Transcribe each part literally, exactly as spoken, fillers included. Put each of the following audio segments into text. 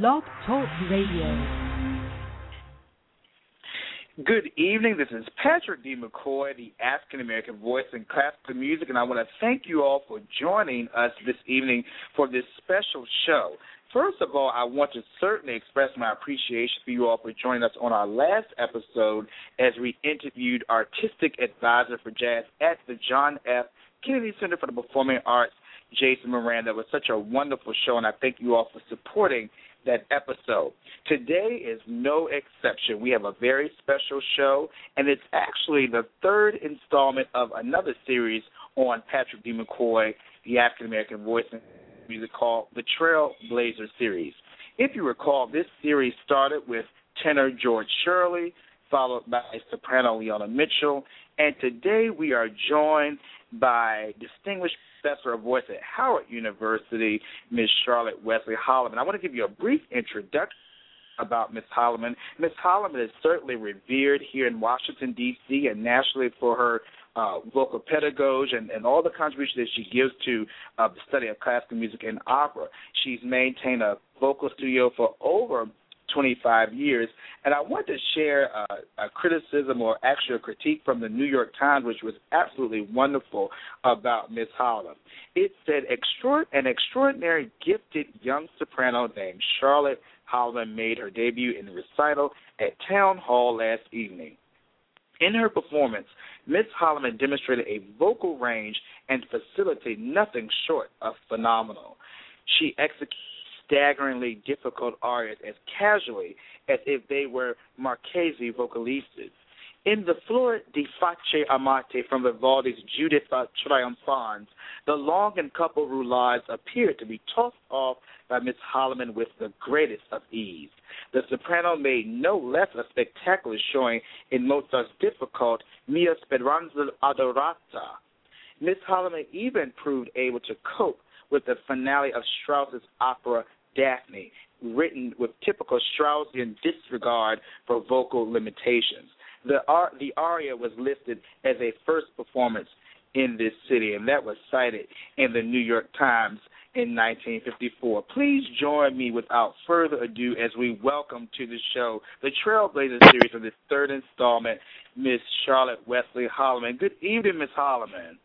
Blog Talk Radio. Good evening. This is Patrick D. McCoy, the African-American voice in classical music, and I want to thank you all for joining us this evening for this special show. First of all, I want to certainly express my appreciation for you all for joining us on our last episode as we interviewed Artistic Advisor for Jazz at the John F. Kennedy Center for the Performing Arts, Jason Moran. That was such a wonderful show, and I thank you all for supporting that episode. Today is no exception. We have a very special show, and it's actually the third installment of another series on Patrick D. McCoy, the African-American voice in music, called The Trailblazer Series. If you recall, this series started with tenor George Shirley, followed by soprano Leona Mitchell, and today we are joined by distinguished professor of voice at Howard University, Miz Charlotte Wesley Holloman. I want to give you a brief introduction about Miz Holloman. Miz Holloman is certainly revered here in Washington, D C, and nationally for her uh, vocal pedagogy and, and all the contributions that she gives to uh, the study of classical music and opera. She's maintained a vocal studio for over twenty-five years, and I want to share a, a criticism or actually a critique from the New York Times, which was absolutely wonderful about Miz Holloman. It said, an extraordinary gifted young soprano named Charlotte Holloman made her debut in the recital at Town Hall last evening. In her performance, Miz Holloman demonstrated a vocal range and facility nothing short of phenomenal. She executed staggeringly difficult arias as casually as if they were Marchese vocalistas. In the Flor di Face Amate from Vivaldi's Juditha Triumphans, the long and coupled roulades appeared to be tossed off by Miz Holloman with the greatest of ease. The soprano made no less a spectacular showing in Mozart's difficult Mia Speranza Adorata. Miz Holloman even proved able to cope with the finale of Strauss's opera Daphne, written with typical Straussian disregard for vocal limitations. The, ar- the aria was listed as a first performance in this city, and that was cited in the New York Times in nineteen fifty-four. Please join me without further ado as we welcome to the show, the Trailblazer Series of this third installment, Miz Charlotte Wesley Holloman. Good evening, Miz Holloman.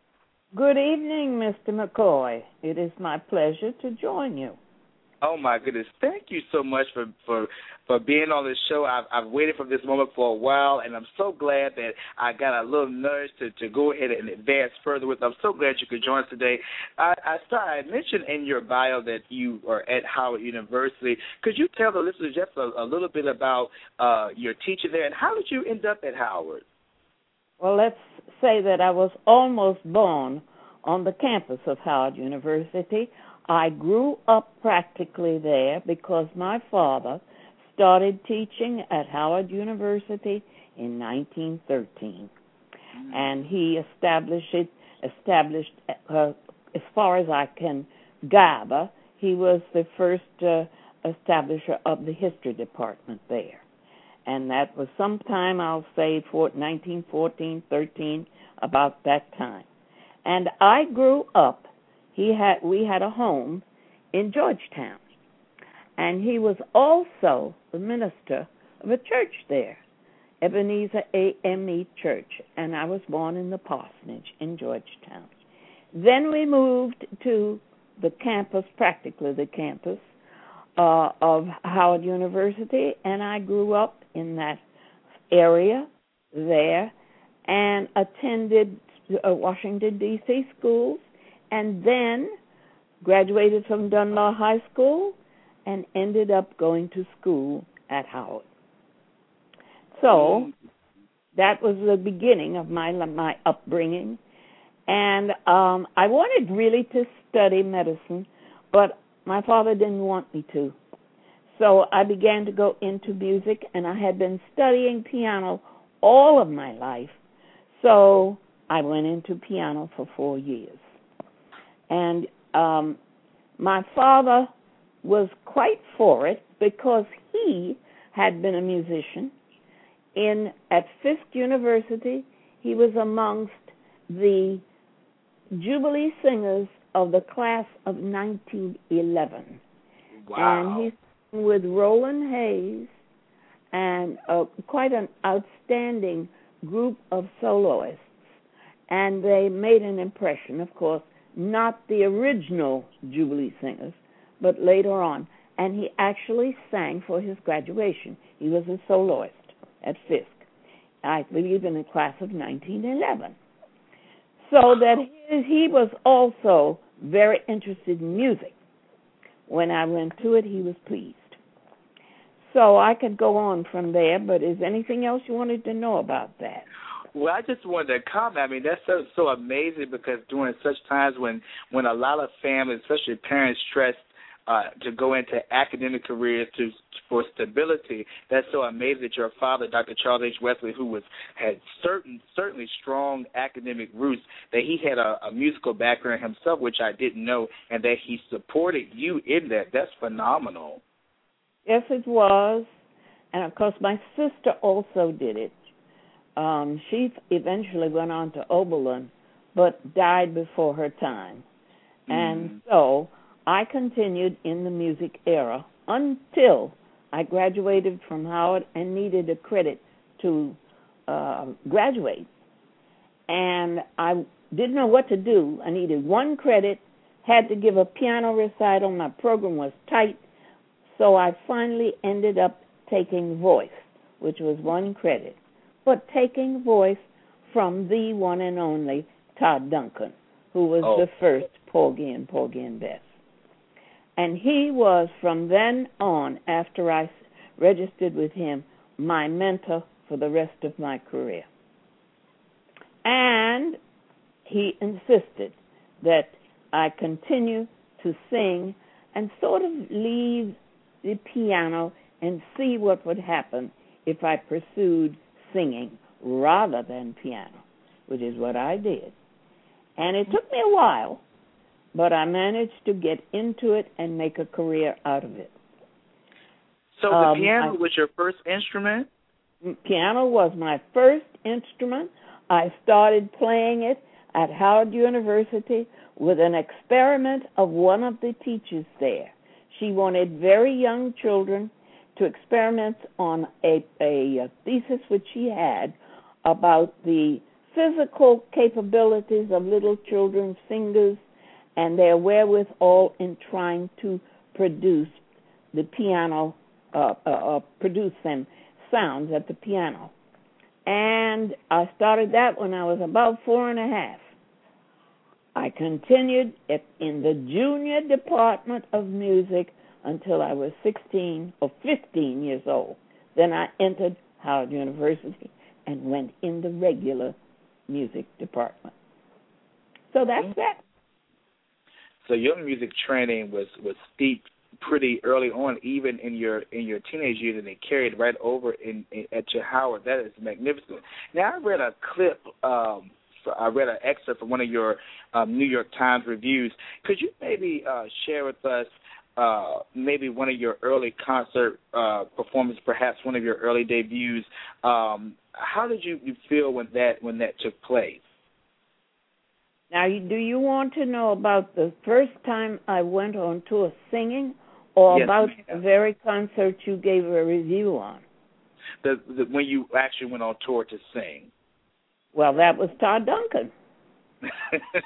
Good evening, Mister McCoy. It is my pleasure to join you. Oh, my goodness. Thank you so much for, for, for being on this show. I've, I've waited for this moment for a while, and I'm so glad that I got a little nudge to, to go ahead and advance further with. I'm so glad you could join us today. I, I, started, I mentioned in your bio that you are at Howard University. Could you tell the listeners just a, a little bit about uh, your teaching there, and how did you end up at Howard? Well, let's say that I was almost born on the campus of Howard University. I grew up practically there because my father started teaching at Howard University in nineteen thirteen. Mm-hmm. And he established it, established, uh, as far as I can gather, he was the first uh, establisher of the history department there. And that was sometime, I'll say, nineteen fourteen, thirteen, about that time. And I grew up. He had, we had a home in Georgetown. And he was also the minister of a church there, Ebenezer A M E Church. And I was born in the parsonage in Georgetown. Then we moved to the campus, practically the campus, Uh, of Howard University, and I grew up in that area there and attended uh, Washington, D C schools, and then graduated from Dunlaw High School and ended up going to school at Howard. So that was the beginning of my, my upbringing, and um, I wanted really to study medicine, but my father didn't want me to, so I began to go into music, and I had been studying piano all of my life, so I went into piano for four years. And um, my father was quite for it because he had been a musician. In at Fisk University, he was amongst the Jubilee Singers of the class of nineteen eleven. Wow. And he with Roland Hayes and uh, quite an outstanding group of soloists, and they made an impression, of course, not the original Jubilee Singers, but later on. And he actually sang for his graduation. He was a soloist at Fisk, I believe in the class of nineteen eleven. So that he was also very interested in music. When I went to it, he was pleased. So I could go on from there, but is anything else you wanted to know about that? Well, I just wanted to comment. I mean, that's so, so amazing, because during such times when, when a lot of families, especially parents, stress Uh, to go into academic careers to, for stability. That's so amazing that your father, Doctor Charles H. Wesley, who was had certain certainly strong academic roots, that he had a, a musical background himself, which I didn't know, and that he supported you in that. That's phenomenal. Yes, it was. And, of course, my sister also did it. Um, she eventually went on to Oberlin, but died before her time. Mm. And so I continued in the music era until I graduated from Howard and needed a credit to uh, graduate. And I didn't know what to do. I needed one credit, had to give a piano recital. My program was tight, so I finally ended up taking voice, which was one credit, but taking voice from the one and only Todd Duncan, who was oh. the first Porgy and Porgy and Bess. And he was, from then on, after I registered with him, my mentor for the rest of my career. And he insisted that I continue to sing and sort of leave the piano and see what would happen if I pursued singing rather than piano, which is what I did. And it took me a while, but I managed to get into it and make a career out of it. So um, the piano I, was your first instrument? Piano was my first instrument. I started playing it at Howard University with an experiment of one of the teachers there. She wanted very young children to experiment on a, a thesis which she had about the physical capabilities of little children's fingers and their wherewithal in trying to produce the piano, uh, uh, uh, produce them sounds at the piano. And I started that when I was about four and a half. I continued at, in the junior department of music until I was sixteen or fifteen years old. Then I entered Howard University and went in the regular music department. So that's that. So your music training was, was steeped pretty early on, even in your in your teenage years, and it carried right over in, in at your Howard. That is magnificent. Now, I read a clip, um, for, I read an excerpt from one of your um, New York Times reviews. Could you maybe uh, share with us uh, maybe one of your early concert uh, performances, perhaps one of your early debuts? Um, how did you, you feel when that when that took place? Now, do you want to know about the first time I went on tour singing, or yes, about the very concert you gave a review on? The, the, when you actually went on tour to sing. Well, that was Todd Duncan.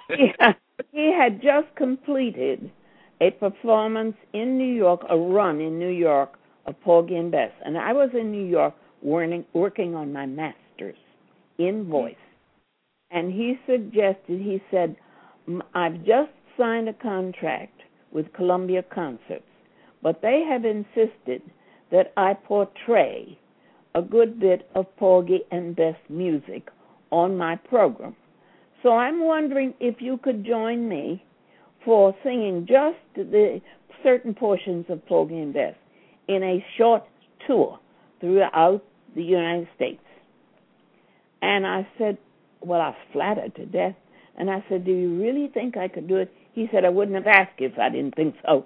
he, had, he had just completed a performance in New York, a run in New York of Porgy and Bess, and I was in New York working, working on my master's in voice. And he suggested, he said, I've just signed a contract with Columbia Concerts, but they have insisted that I portray a good bit of Porgy and Bess music on my program. So I'm wondering if you could join me for singing just the certain portions of Porgy and Bess in a short tour throughout the United States. And I said, well, I was flattered to death. And I said, do you really think I could do it? He said, I wouldn't have asked if I didn't think so.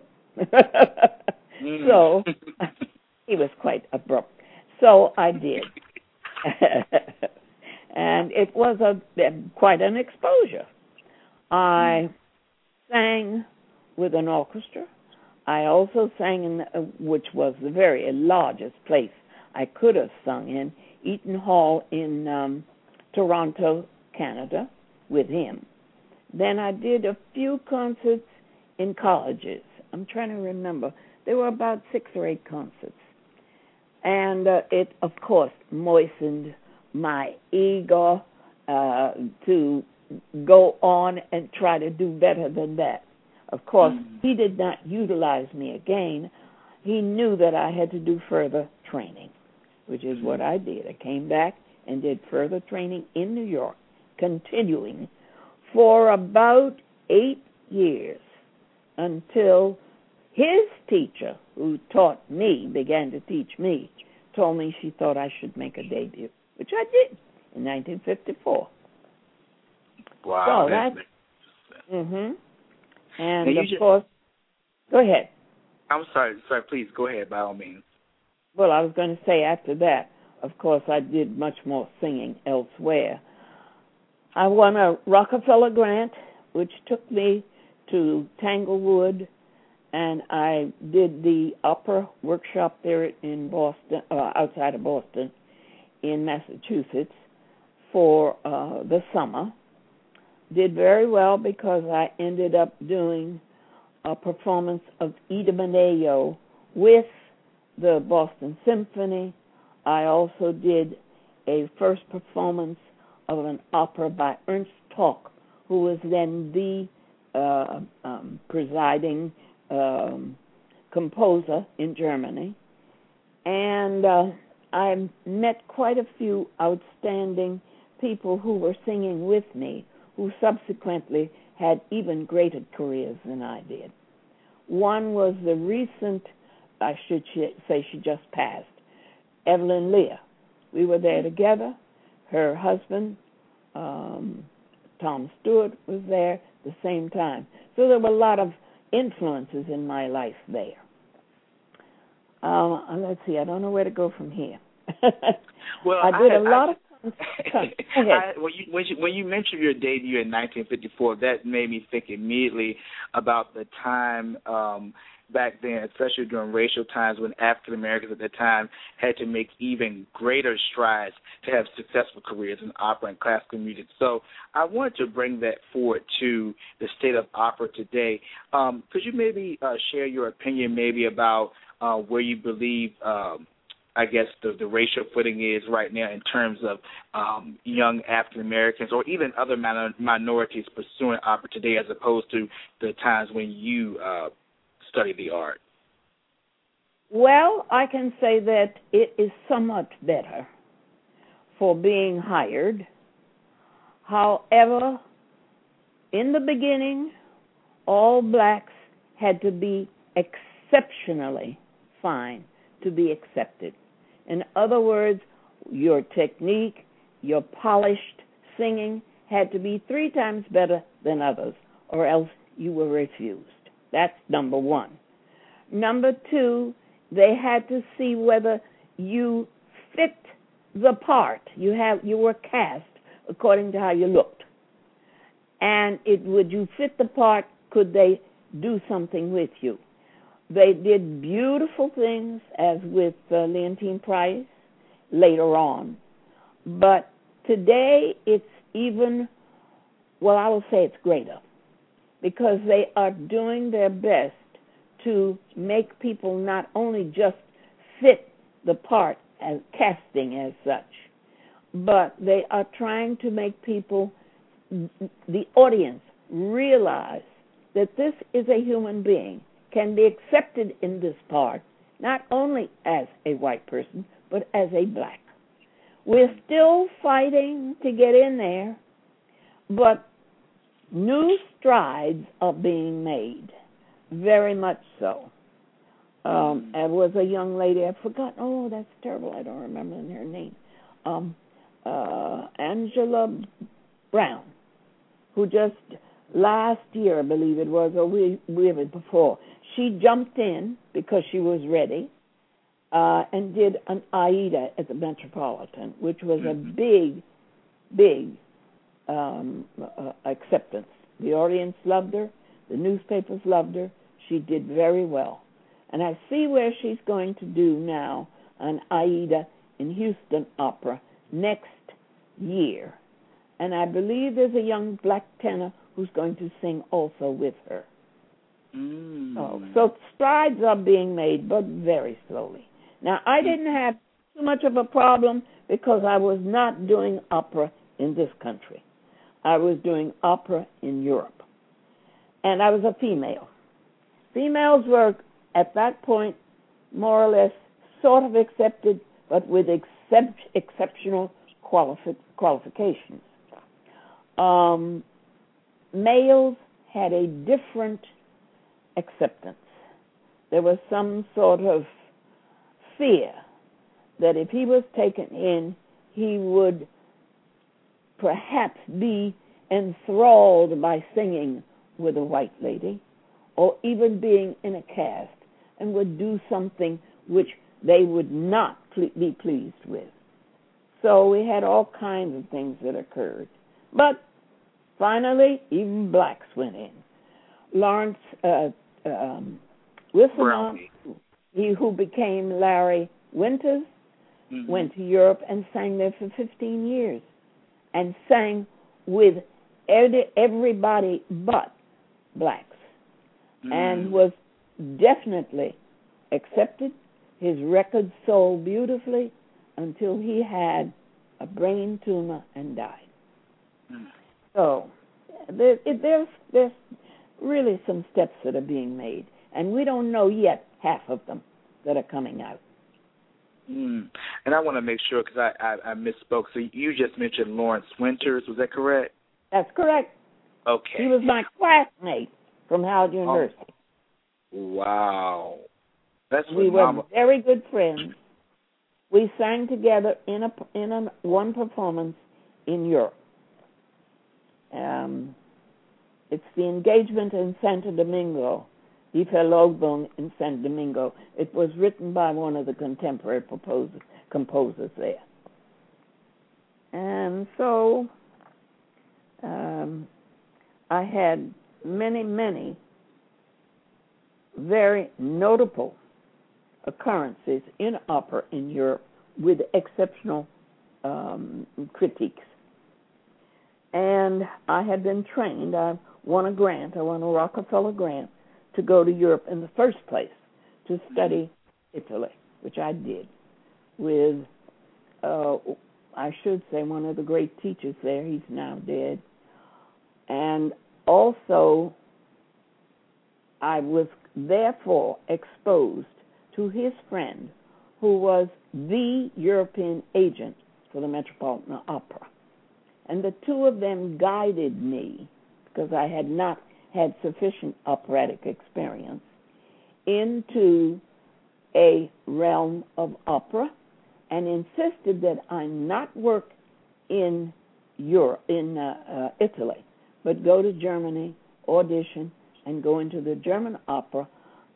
mm. So he was quite abrupt. So I did. And it was a, a quite an exposure. I sang with an orchestra. I also sang in, the, which was the very largest place I could have sung in, Eaton Hall in um, Toronto, Canada, with him. Then I did a few concerts in colleges. I'm trying to remember. There were about six or eight concerts. And uh, it, of course, moistened my ego uh, to go on and try to do better than that. Of course, mm. he did not utilize me again. He knew that I had to do further training, which is mm. what I did. I came back and did further training in New York, continuing for about eight years until his teacher, who taught me, began to teach me, told me she thought I should make a debut, which I did in nineteen fifty-four. Wow. So that's, mm-hmm. And, of just, course, go ahead. I'm sorry, sorry, please, go ahead, by all means. Well, I was going to say after that, of course, I did much more singing elsewhere. I won a Rockefeller grant, which took me to Tanglewood, and I did the opera workshop there in Boston, uh, outside of Boston, in Massachusetts for uh, the summer. Did very well because I ended up doing a performance of Idomeneo with the Boston Symphony. I also did a first performance of an opera by Ernst Tock, who was then the uh, um, presiding Um, composer in Germany, and uh, I met quite a few outstanding people who were singing with me, who subsequently had even greater careers than I did. One was the recent, I should say she just passed, Evelyn Lear. We were there together. Her husband, um, Tom Stewart, was there at the same time. So there were a lot of influences in my life there. Um, let's see, I don't know where to go from here. Well, I did I, a lot I, of concerts. I, when, you, when, you, when you mentioned your debut in nineteen fifty-four, that made me think immediately about the time um, back then, especially during racial times, when African Americans at that time had to make even greater strides to have successful careers in opera and classical music. So I wanted to bring that forward to the state of opera today. Um, could you maybe uh, share your opinion maybe about uh, where you believe, um, I guess, the, the racial footing is right now in terms of um, young African Americans or even other minor- minorities pursuing opera today as opposed to the times when you uh study the art? Well, I can say that it is so much better for being hired. However, in the beginning, all blacks had to be exceptionally fine to be accepted. In other words, your technique, your polished singing had to be three times better than others, or else you were refused. That's number one. Number two, they had to see whether you fit the part. You have you were cast according to how you looked. And it, would you fit the part? Could they do something with you? They did beautiful things, as with uh, Leontine Price, later on. But today it's even, well, I will say it's greater, because they are doing their best to make people not only just fit the part as casting as such, but they are trying to make people, the audience, realize that this is a human being, can be accepted in this part, not only as a white person, but as a black. We're still fighting to get in there, but new strides are being made, very much so. Um, there was a young lady, I've forgotten, oh, that's terrible, I don't remember her name, um, uh, Angela Brown, who just last year, I believe it was, or we, we have it before, she jumped in because she was ready uh, and did an Aida at the Metropolitan, which was a big, big, Um, uh, acceptance. The audience loved her. The newspapers loved her. She did very well. And I see where she's going to do now on Aida in Houston Opera next year. And I believe there's a young black tenor who's going to sing also with her. Mm. Oh, so strides are being made, but very slowly. Now, I didn't have too much of a problem because I was not doing opera in this country. I was doing opera in Europe. And I was a female. Females were, at that point, more or less sort of accepted, but with except, exceptional qualifi- qualifications. Um, males had a different acceptance. There was some sort of fear that if he was taken in, he would perhaps be enthralled by singing with a white lady or even being in a cast, and would do something which they would not ple- be pleased with. So we had all kinds of things that occurred. But finally, even blacks went in. Lawrence uh, um, Winters, he who became Larry Winters, mm-hmm. went to Europe and sang there for fifteen years and sang with everybody but blacks, mm-hmm. and was definitely accepted. His records sold beautifully until he had a brain tumor and died. Mm-hmm. So there, there's, there's really some steps that are being made, and we don't know yet half of them that are coming out. Mm. And I want to make sure, because I, I, I misspoke. So you just mentioned Lawrence Winters. Was that correct? That's correct. Okay. He was my classmate from Howard University. Oh. Wow. That's we were mama. very good friends. We sang together in a in a, one performance in Europe. Um, it's the engagement in Santo Domingo, Die Verlobung in Santo Domingo. It was written by one of the contemporary composers, composers there. And so um, I had many, many very notable occurrences in opera in Europe with exceptional um, critiques. And I had been trained. I won a grant. I won a Rockefeller grant to go to Europe in the first place to study Italy, which I did with, uh, I should say, one of the great teachers there. He's now dead. And also, I was therefore exposed to his friend, who was the European agent for the Metropolitan Opera. And the two of them guided me, because I had not had sufficient operatic experience, into a realm of opera, and insisted that I not work in Europe, in uh, uh, Italy, but go to Germany, audition, and go into the German opera.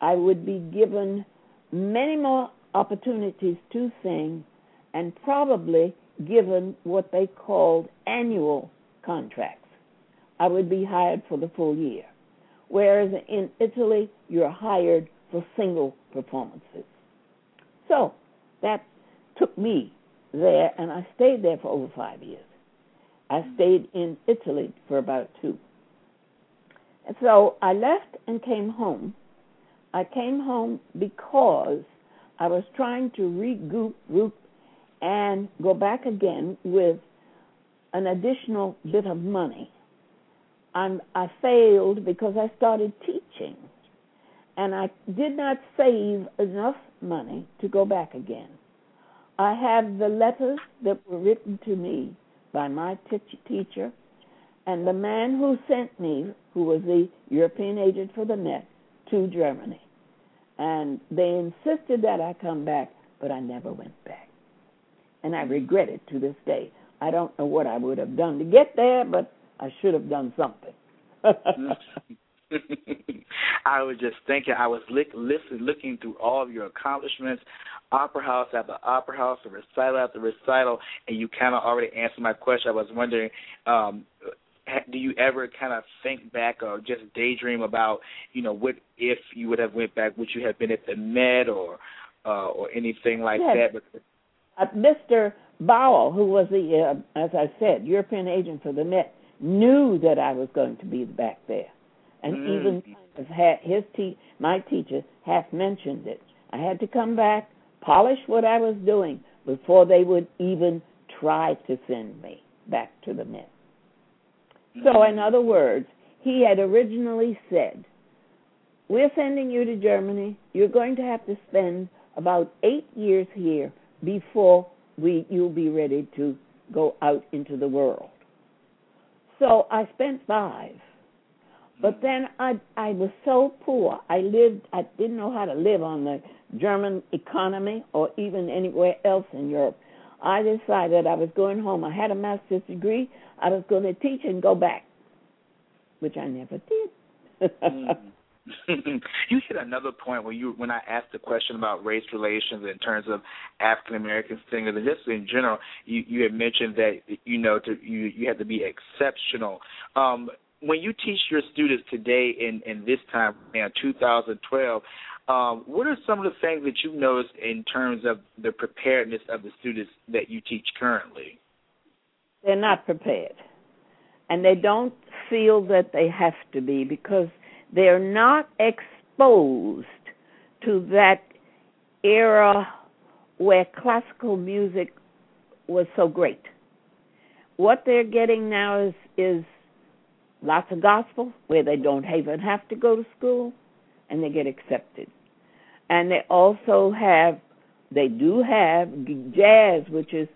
I would be given many more opportunities to sing, and probably given what they called annual contracts. I would be hired for the full year, whereas in Italy, you're hired for single performances. So that took me there, and I stayed there for over five years. I stayed in Italy for about two. And so I left and came home. I came home because I was trying to regroup and go back again with an additional bit of money. And I failed because I started teaching, and I did not save enough money to go back again. I have the letters that were written to me by my t- teacher, and the man who sent me, who was the European agent for the Met, to Germany. And they insisted that I come back, but I never went back. And I regret it to this day. I don't know what I would have done to get there, but I should have done something. I was just thinking, I was li- listening, looking through all of your accomplishments, opera house after opera house, a recital after recital, and you kind of already answered my question. I was wondering, um, do you ever kind of think back or just daydream about, you know, what if you would have went back, would you have been at the Met or uh, or anything like yes. that? Uh, Mister Bowell, who was the, uh, as I said, European agent for the Met, knew that I was going to be back there. And mm. even kind of had his te- my teacher half mentioned it. I had to come back, polish what I was doing before they would even try to send me back to the Met. So, in other words, he had originally said, we're sending you to Germany. You're going to have to spend about eight years here before we you'll be ready to go out into the world. So I spent five. But then I I was so poor. I lived, I didn't know how to live on the German economy or even anywhere else in Europe. I decided I was going home. I had a master's degree. I was going to teach and go back, which I never did. mm. You hit another point when you when I asked the question about race relations in terms of African American singers and just in general. You, you had mentioned that you know to, you you had to be exceptional. Um, when you teach your students today in, in this time now, two thousand twelve. Um, what are some of the things that you've noticed in terms of the preparedness of the students that you teach currently? They're not prepared, and they don't feel that they have to be because they're not exposed to that era where classical music was so great. What they're getting now is, is lots of gospel where they don't even have to go to school, and they get accepted. And they also have, they do have jazz, which is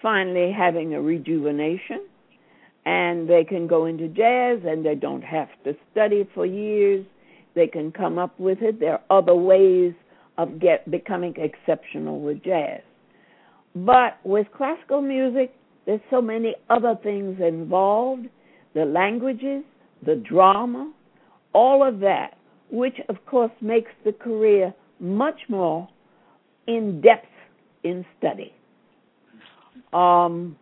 finally having a rejuvenation. And they can go into jazz and they don't have to study for years. They can come up with it. There are other ways of get, becoming exceptional with jazz. But with classical music, there's so many other things involved, the languages, the drama, all of that, which, of course, makes the career much more in-depth in study. Um,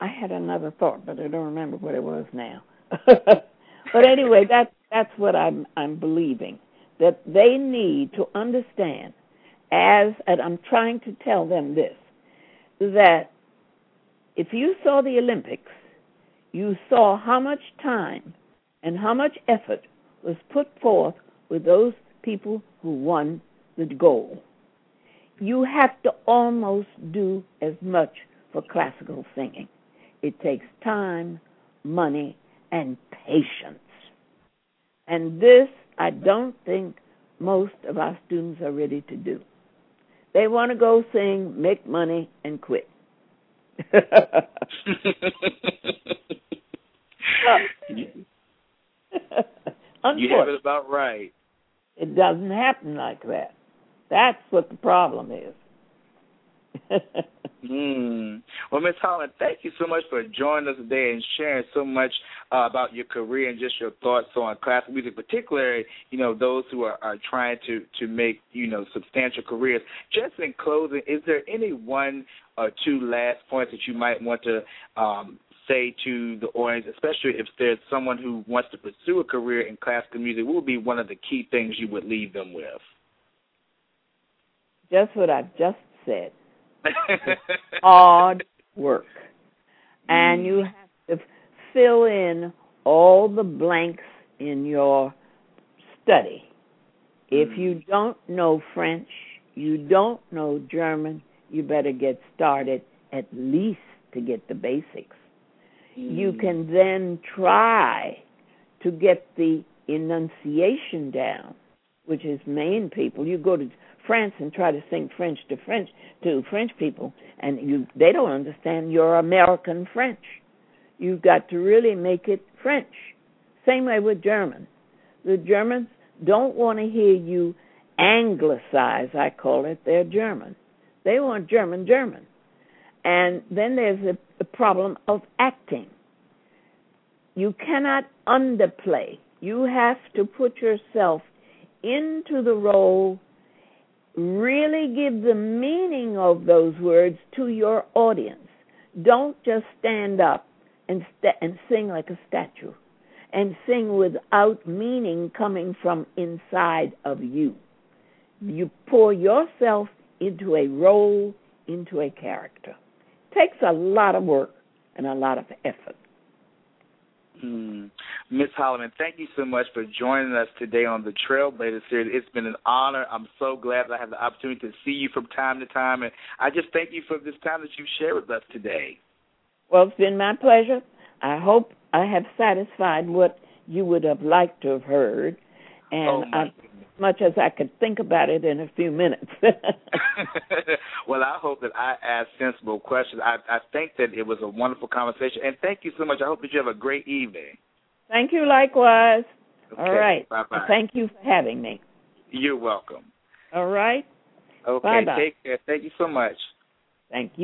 I had another thought, but I don't remember what it was now. But anyway, that, that's what I'm, I'm believing, that they need to understand, as and I'm trying to tell them this, that if you saw the Olympics, you saw how much time and how much effort was put forth with those people who won the gold. You have to almost do as much for classical singing. It takes time, money, and patience. And this, I don't think most of our students are ready to do. They want to go sing, make money, and quit. You have it about right. It doesn't happen like that. That's what the problem is. mm. Well, Miz Holland, thank you so much for joining us today and sharing so much uh, about your career and just your thoughts on classical music, particularly, you know, those who are, are trying to, to make, you know, substantial careers. Just in closing, is there any one or two last points that you might want to um say to the audience, especially if there's someone who wants to pursue a career in classical music? What would be one of the key things you would leave them with? Just what I've just said. Hard work. And you have to fill in all the blanks in your study. If you don't know French, you don't know German, you better get started at least to get the basics. You can then try to get the enunciation down, which is Maine people. You go to France and try to sing French to French to French people, and you they don't understand your American French. You've got to really make it French. Same way with German. The Germans don't want to hear you anglicize, I call it, their German. They want German, German. And then there's the, the problem of acting. You cannot underplay. You have to put yourself into the role, really give the meaning of those words to your audience. Don't just stand up and st- and sing like a statue, and sing without meaning coming from inside of you. You pour yourself into a role, into a character. It takes a lot of work and a lot of effort. Mm. Miz Holloman, thank you so much for joining us today on the Trailblazer Series. It's been an honor. I'm so glad that I have the opportunity to see you from time to time, and I just thank you for this time that you've shared with us today. Well, it's been my pleasure. I hope I have satisfied what you would have liked to have heard, and oh I, as much as I could think about it in a few minutes. Well, I hope that I asked sensible questions. I, I think that it was a wonderful conversation, and thank you so much. I hope that you have a great evening. Thank you, likewise. Okay, all right. Bye-bye. Thank you for having me. You're welcome. All right. Okay, bye-bye. Take care. Thank you so much. Thank you.